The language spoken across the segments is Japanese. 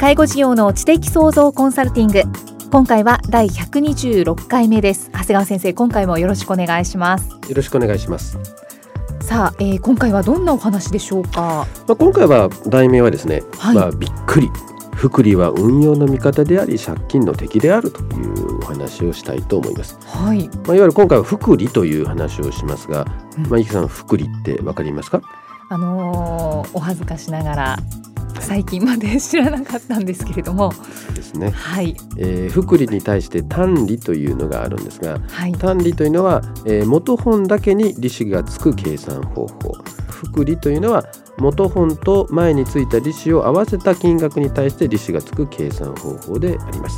介護事業の知的創造コンサルティング、今回は第126回目です。長谷川先生、今回もよろしくお願いします。よろしくお願いします。さあ、今回はどんなお話でしょうか。今回は題名はですね、びっくり福利は運用の味方であり借金の敵であるというお話をしたいと思います。はい。いわゆる今回は福利という話をしますが、伊木さん、福利って分かりますか？お恥ずかしながら最近まで知らなかったんですけれどもですね。はい。福利に対して単利というのがあるんですが、はい、単利というのは、元本だけに利子がつく計算方法。福利というのは元本と前についた利子を合わせた金額に対して利子がつく計算方法であります。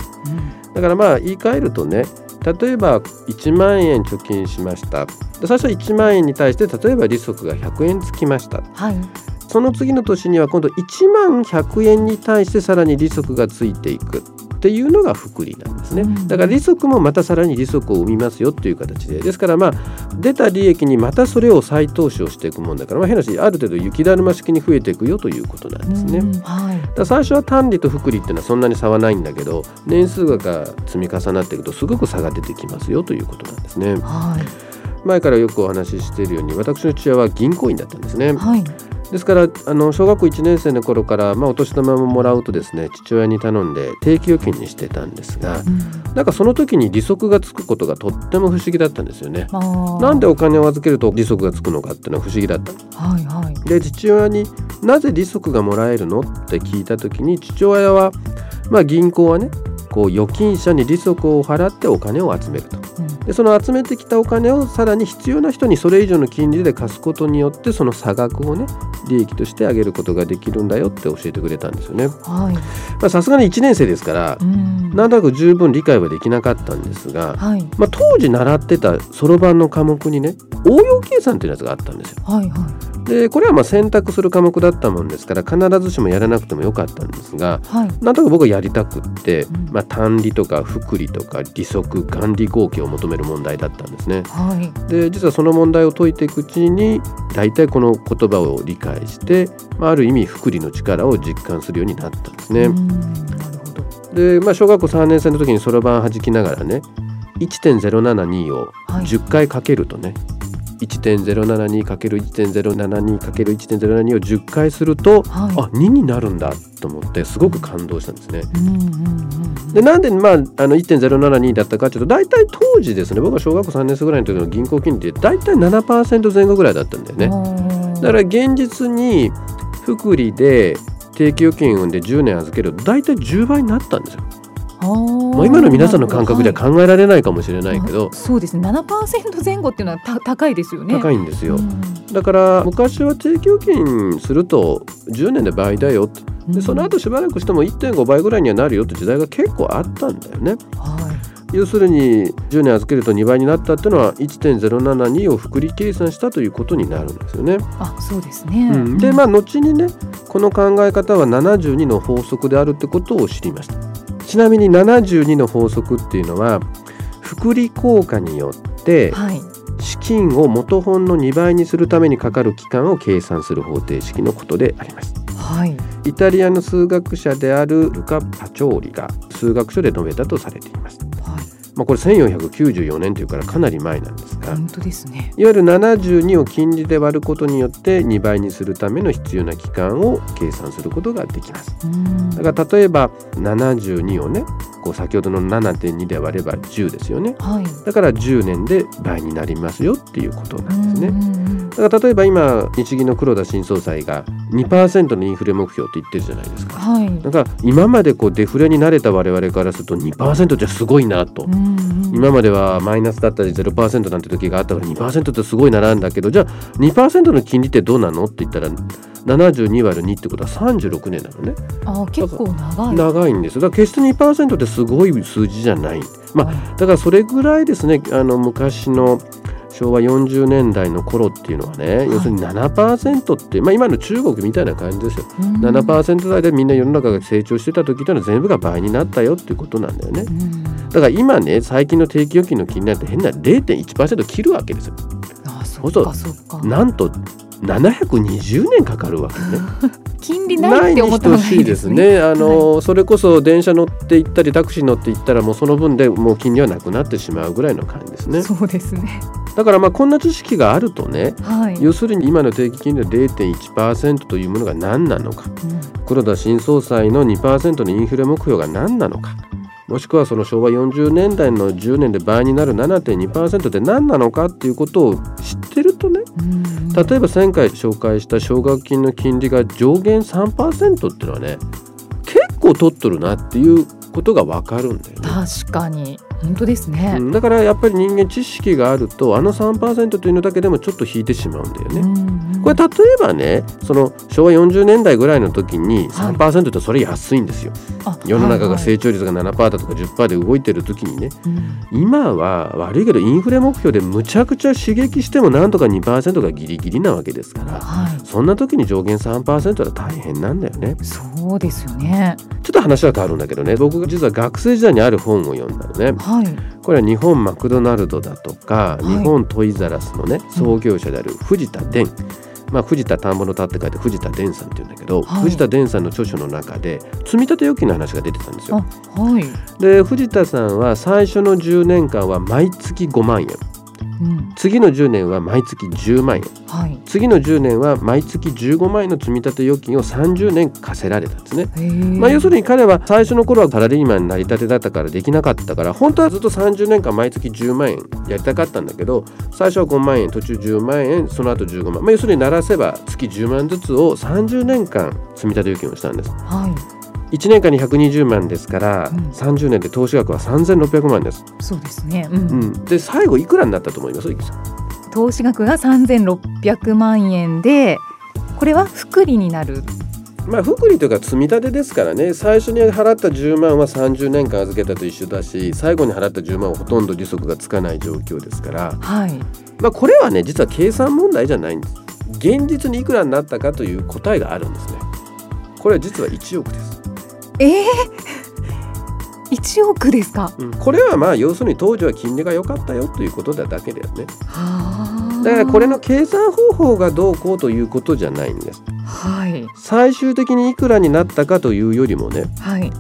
だから言い換えるとね、例えば1万円貯金しました。最初は1万円に対して例えば利息が100円つきました。はい。その次の年には今度1万100円に対してさらに利息がついていくっていうのが複利なんですね。だから利息もまたさらに利息を生みますよという形で、ですから出た利益にまたそれを再投資をしていくもんだから、変な話、ある程度雪だるま式に増えていくよということなんですね。はい。だから最初は単利と複利っていうのはそんなに差はないんだけど、年数が積み重なっていくとすごく差が出てきますよということなんですね。はい。前からよくお話ししているように、私の父親は銀行員だったんですね。はい。ですから小学校1年生の頃から、お年玉ももらうとですね、父親に頼んで定期預金にしてたんですが、なんかその時に利息がつくことがとっても不思議だったんですよね。なんでお金を預けると利息がつくのかっていうのは不思議だった。はいはい。で、父親になぜ利息がもらえるのって聞いた時に、父親は銀行はね、預金者に利息を払ってお金を集めると。で、その集めてきたお金をさらに必要な人にそれ以上の金利で貸すことによって、その差額をね、利益として上げることができるんだよって教えてくれたんですよね。さすがに1年生ですから、なんとなく十分理解はできなかったんですが、はい。当時習ってたそろばんの科目にね、応用計算というやつがあったんですよ。はいはい。で、これは選択する科目だったもんですから、必ずしもやらなくてもよかったんですが、はい、なんとなく僕はやりたくって、単利とか複利とか利息元利合計を求める問題だったんですね。はい。で、実はその問題を解いていくうちに、大体この言葉を理解して、ある意味複利の力を実感するようになったんですね。で、小学校3年生の時にそろばん弾きながらね、1.072 を10回かけるとね、はい、1.072×1.072×1.072 を10回すると、はい、2になるんだと思ってすごく感動したんですね。で、なんで1.072 だったかというと、大体当時ですね、僕が小学校3年生ぐらいの時の銀行金利って大体 7% 前後ぐらいだったんだよね。だから現実に福利で定期預金を10年預けると大体10倍になったんですよ。今の皆さんの感覚では考えられないかもしれないけど、はい、そうですね。 7% 前後っていうのは高いですよね。高いんですよ。だから昔は定期預金すると10年で倍だよと。で、その後しばらくしても 1.5 倍ぐらいにはなるよって時代が結構あったんだよね。はい。要するに10年預けると2倍になったっていうのは 1.072 を複利計算したということになるんですよね。そうですね。うん。で、後にね、この考え方は72の法則であるってことを知りました。ちなみに72の法則っていうのは、複利効果によって資金を元本の2倍にするためにかかる期間を計算する方程式のことであります。はい、イタリアの数学者であるルカ・パチョーリが数学書で述べたとされています。はい。まあ、これ1494年というからかなり前なんですが、本当ですね、いわゆる72を金利で割ることによって2倍にするための必要な期間を計算することができます。だから例えば72をね、こう先ほどの 7.2 で割れば10ですよね、はい、だから10年で倍になりますよっていうことなんですね。だから例えば今日銀の黒田新総裁が 2% のインフレ目標って言ってるじゃないですか、はい、だから今までこうデフレに慣れた我々からすると 2% ってすごいなと、今まではマイナスだったり 0% なんて時があったから 2% ってすごいななんだけど、じゃあ 2% の金利ってどうなのって言ったら72割る2ってことは36年なのね。あ、結構長い。長いんです。だから決して 2% ってすごい数字じゃない、まあ、だからそれぐらいですね、昔の昭和40年代の頃っていうのはね、はい、要するに 7% って、まあ、今の中国みたいな感じですよ。 7% 台でみんな世の中が成長してた時というのは全部が倍になったよっていうことなんだよね。だから今ね、最近の定期預金の金利なんて変な 0.1% 切るわけですよ。ああ、そっかそっか。なんと720年かかるわけね。金利ないって思ったのがいいですね。それこそ電車乗って行ったりタクシー乗って行ったらもうその分でもう金利はなくなってしまうぐらいの感じですね。そうですね。だからまあこんな知識があるとね、はい、要するに今の定期金利の 0.1% というものが何なのか、うん、黒田新総裁の 2% のインフレ目標が何なのか、もしくはその昭和40年代の10年で倍になる 7.2% って何なのかっていうことを知ってるとね、例えば前回紹介した奨学金の金利が上限 3% っていうのはね、結構取っとるなっていうことが分かるんだよね。確かに本当ですね、うん、だからやっぱり人間知識があると 3% というのだけでもちょっと引いてしまうんだよね、うんうん、これ例えばね、その昭和40年代ぐらいの時に 3% ってそれ安いんですよ、はい、世の中が成長率が 7% だとか 10% で動いてる時にね、うん、今は悪いけどインフレ目標でむちゃくちゃ刺激してもなんとか 2% がギリギリなわけですから、はい、そんな時に上限 3% は大変なんだよね。そうですよね。ちょっと話は変わるんだけどね、僕が実は学生時代にある本を読んだのね、はい、これは日本マクドナルドだとか、はい、日本トイザラスの、ね、創業者である藤田伝、まあ、藤田田んぼの田って書いて藤田伝さんって言うんだけど、はい、藤田伝さんの著書の中で積立預金の話が出てたんですよ、はい、で藤田さんは最初の10年間は毎月5万円、うん、次の10年は毎月10万円、はい、次の10年は毎月15万円の積立預金を30年課せられたんですね。まあ、要するに彼は最初の頃はサラリーマンになりたてだったからできなかったから、本当はずっと30年間毎月10万円やりたかったんだけど、最初は5万円途中10万円その後15万円、まあ、要するにならせば月10万ずつを30年間積立預金をしたんです、はい、1年間に120万ですから、うん、30年で投資額は3600万です。そうですね、うんうん、で最後いくらになったと思います？いきさん、投資額が3600万円で、これは複利になる、まあ、複利というか積み立てですからね。最初に払った10万は30年間預けたと一緒だし、最後に払った10万はほとんど利息がつかない状況ですから、はい、まあ、これはね、実は計算問題じゃないんです。現実にいくらになったかという答えがあるんですね。これは実は1億です。1億ですか、うん、これはまあ要するに当時は金利が良かったよということだけだよね。はだからこれの計算方法がどうこうということじゃないんです、はい、最終的にいくらになったかというよりもね、はい、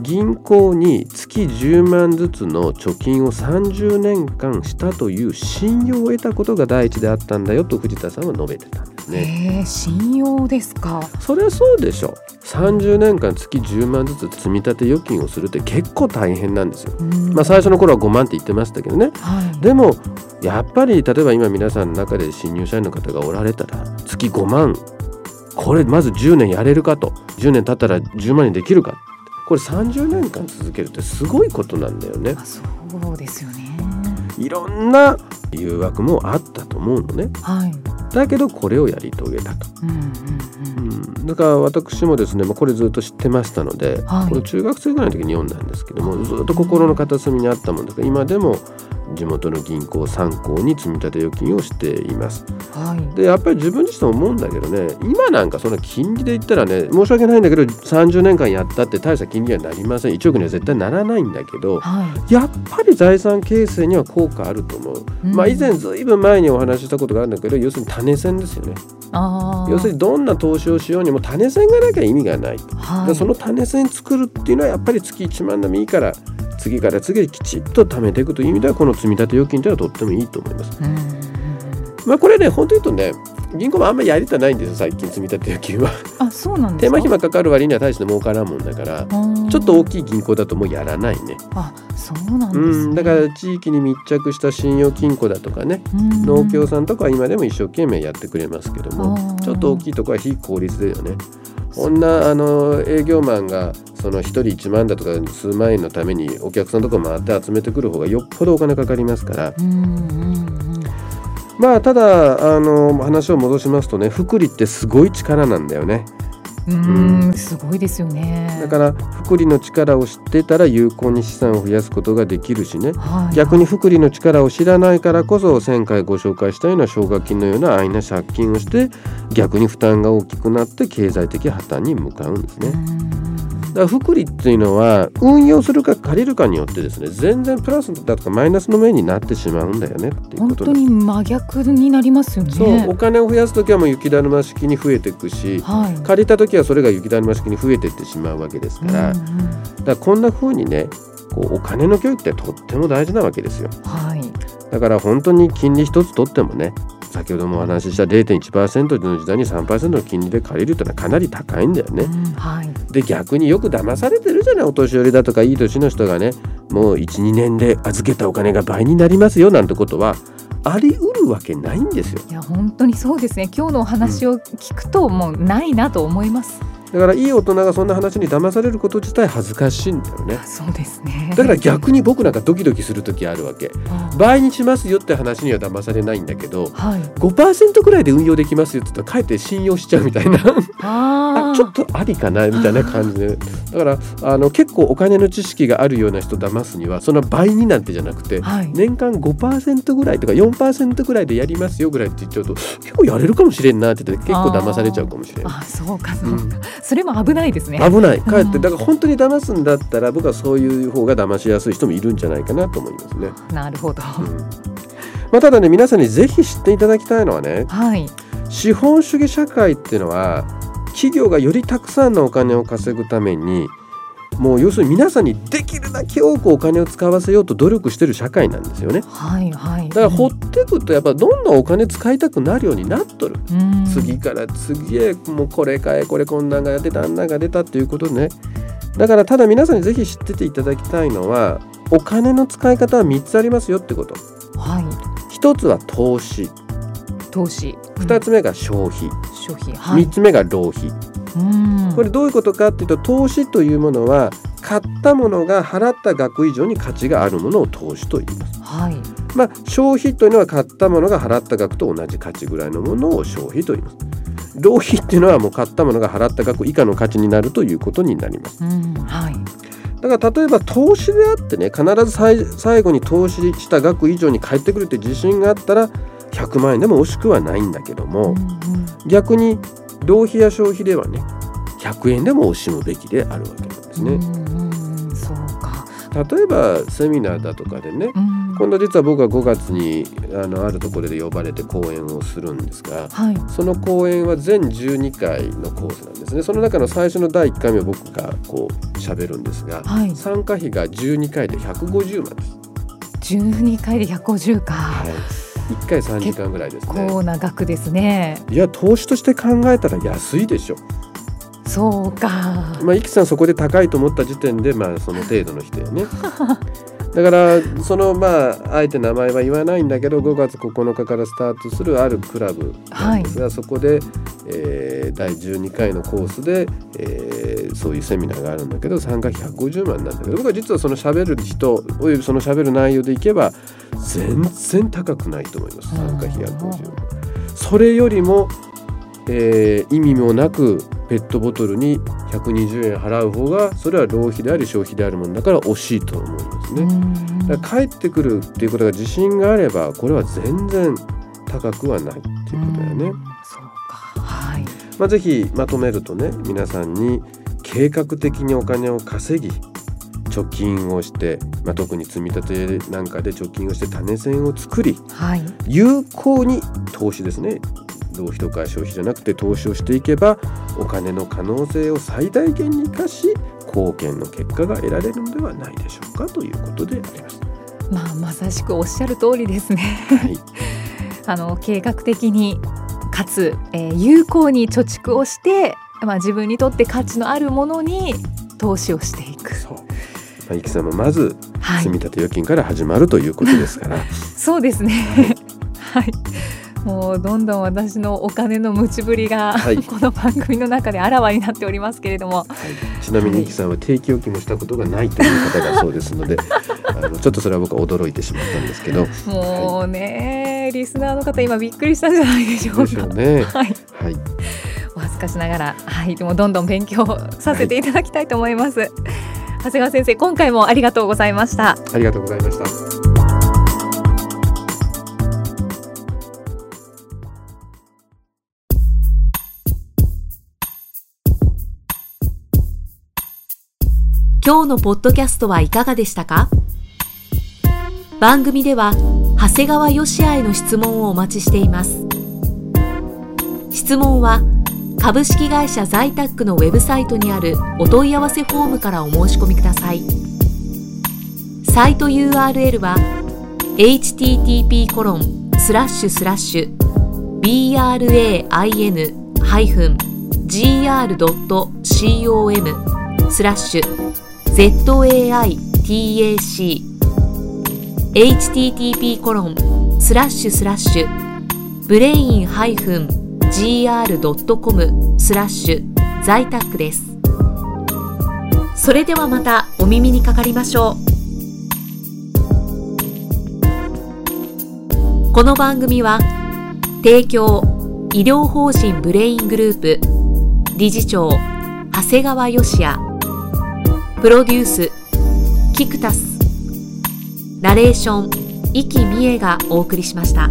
銀行に月10万ずつの貯金を30年間したという信用を得たことが第一であったんだよと藤田さんは述べてたんですね。信用ですか。それはそうでしょ。30年間月10万ずつ積み立て預金をするって結構大変なんですよ、まあ、最初の頃は5万って言ってましたけどね、はい、でもやっぱり例えば今皆さんの中で新入社員の方がおられたら月5万、これまず10年やれるかと、10年経ったら10万にできるか、これ30年間続けるってすごいことなんだよね。あ、そうですよね。いろんな誘惑もあったと思うのね、はい、だけどこれをやり遂げたと、うんうんうんうん、だから私もですね、これずっと知ってましたので、はい、これ中学生ぐらいの時に読んだんですけども、ずっと心の片隅にあったもんだから今でも地元の銀行3行に積立預金をしています、はい、でやっぱり自分自身も思うんだけどね、今なんかその金利で言ったらね、申し訳ないんだけど30年間やったって大した金利にはなりません。1億には絶対ならないんだけど、はい、やっぱり財産形成には効果あると思う、うん、まあ、以前ずいぶん前にお話ししたことがあるんだけど、要するに種銭ですよね。あ、要するにどんな投資をしようにも種銭がなきゃ意味がない、はい、その種銭作るっていうのはやっぱり月1万でもいいから次から次へきちっと貯めていくという意味ではこの積立預金というのはとってもいいと思います。まあこれね、本当に言うとね、銀行もあんまりやりたないんですよ、最近積立預金は。あ、そうなんですか。手間暇かかる割には大して儲からんもんだから、ちょっと大きい銀行だともうやらないね。あ、そうなんですね。うん、だから地域に密着した信用金庫だとかね、農協さんとかは今でも一生懸命やってくれますけども、ちょっと大きいとこは非効率だよね。こんな営業マンがその1人1万だとか数万円のためにお客さんとか回って集めてくる方がよっぽどお金かかりますから。まあただ話を戻しますとね、複利ってすごい力なんだよね。すごいですよね。だから複利の力を知ってたら有効に資産を増やすことができるしね、はい、逆に複利の力を知らないからこそ1000回ご紹介したような奨学金のような安易な借金をして逆に負担が大きくなって経済的破綻に向かうんですね。だから複利っていうのは運用するか借りるかによってですね、全然プラスだとかマイナスの面になってしまうんだよねっていうことで、本当に真逆になりますよね。そう、お金を増やすときはもう雪だるま式に増えていくし、はい、借りたときはそれが雪だるま式に増えていってしまうわけですから、だからこんな風にね、こうお金の教育ってとっても大事なわけですよ。はい、だから本当に金利一つ取ってもね、先ほどもお話しした 0.1% の時代に 3% の金利で借りるというのはかなり高いんだよね。で逆によく騙されてるじゃない、お年寄りだとかいい年の人がね、もう 1,2 年で預けたお金が倍になりますよなんてことはあり得るわけないんですよ。いや本当にそうですね。今日のお話を聞くともうないなと思います。だからいい大人がそんな話に騙されること自体恥ずかしいんだよね。そうですね。だから逆に僕なんかドキドキする時あるわけ。倍にしますよって話には騙されないんだけど、はい、5% くらいで運用できますよって言ったらかえって信用しちゃうみたいなあ、ちょっとありかなみたいな感じで、だから結構お金の知識があるような人騙すにはその倍になんてじゃなくて、はい、年間 5% ぐらいとか 4% ぐらいでやりますよぐらいって言っちゃうと結構やれるかもしれんなって言って結構騙されちゃうかもしれない。あ、そうかそうか、それも危ないですね。危ない。かえってだから本当に騙すんだったら僕はそういう方が騙しやすい人もいるんじゃないかなと思いますね。なるほど。まあ、ただね、皆さんにぜひ知っていただきたいのはね、はい、資本主義社会っていうのは企業がよりたくさんのお金を稼ぐためにもう要するに皆さんにできるだけ多くお金を使わせようと努力してる社会なんですよね。はいはい、だから放っていくとやっぱどんどんお金使いたくなるようになっとる。次から次へもうこれ買えこれこんなんが出たあんなんが出たっていうことね。だからただ皆さんにぜひ知ってていただきたいのはお金の使い方は3つありますよってこと。はい、1つは投資、2つ目が消費、はい、3つ目が浪費。これどういうことかっていうと、投資というものは買ったものが払った額以上に価値があるものを投資と言います。はい、まあ、消費というのは買ったものが払った額と同じ価値ぐらいのものを消費と言います。浪費っていうのはもう買ったものが払った額以下の価値になるということになります。だから例えば投資であってね、必ず最後に投資した額以上に返ってくるって自信があったら100万円でも惜しくはないんだけども、逆に浪費や消費ではね、100円でも惜しむべきであるわけなんですね。そうか。例えばセミナーだとかでね、今度実は僕は5月にあるところで呼ばれて講演をするんですが、はい、その講演は全12回のコースなんですね。その中の最初の第1回目は僕がこう喋るんですが、はい、参加費が12回で150万です。12回で150か、はい、1回3時間ぐらいですね。結構な額ですね。いや投資として考えたら安いでしょ。そうか。まあイキさんそこで高いと思った時点でまあその程度の人やね。だからそのまああえて名前は言わないんだけど5月9日からスタートするあるクラブなんですが、はい、そこで、第12回のコースで、そういうセミナーがあるんだけど参加費150万なんだけど、僕は実はその喋る人およびその喋る内容でいけば全然高くないと思います。参加費150万、それよりも、意味もなくペットボトルに120円払う方がそれは浪費であり消費であるものだから惜しいと思いますね。だから帰ってくるっていうことが自信があればこれは全然高くはないっていうことだよね。そうか。はい。まあ、ぜひまとめるとね、皆さんに計画的にお金を稼ぎ貯金をして、まあ、特に積み立てなんかで貯金をして種銭を作り、はい、有効に投資ですね、浪費とか消費じゃなくて投資をしていけば、お金の可能性を最大限に生かし貢献の結果が得られるのではないでしょうか、ということであります。まさしくおっしゃる通りですね、はい、計画的にかつ、有効に貯蓄をして、自分にとって価値のあるものに投資をしていく。そう、ゆきさんもまず積立預金から始まるということですから、はい、そうですね、はいはい、もうどんどん私のお金のムチぶりが、はい、この番組の中であらわになっておりますけれども、はい、ちなみにゆきさんは定期預金もしたことがないという方がそうですのでちょっとそれは僕は驚いてしまったんですけど、もうね、はい、リスナーの方今びっくりしたんじゃないでしょうか。でしょうね、はいはい、お恥ずかしながら、はい、でもどんどん勉強させていただきたいと思います、はい。長谷川先生、今回もありがとうございました。ありがとうございました。今日のポッドキャストはいかがでしたか？番組では長谷川芳也への質問をお待ちしています。質問は株式会社Zaitacのウェブサイトにあるお問い合わせフォームからお申し込みください。サイト URL は http://brain-gr.com/zaitac http://brain-gr.com/Zaitac です。それではまたお耳にかかりましょう。この番組は提供医療法人ブレイングループ理事長長谷川芳也、プロデュースキクタス、ナレーション生きみえがお送りしました。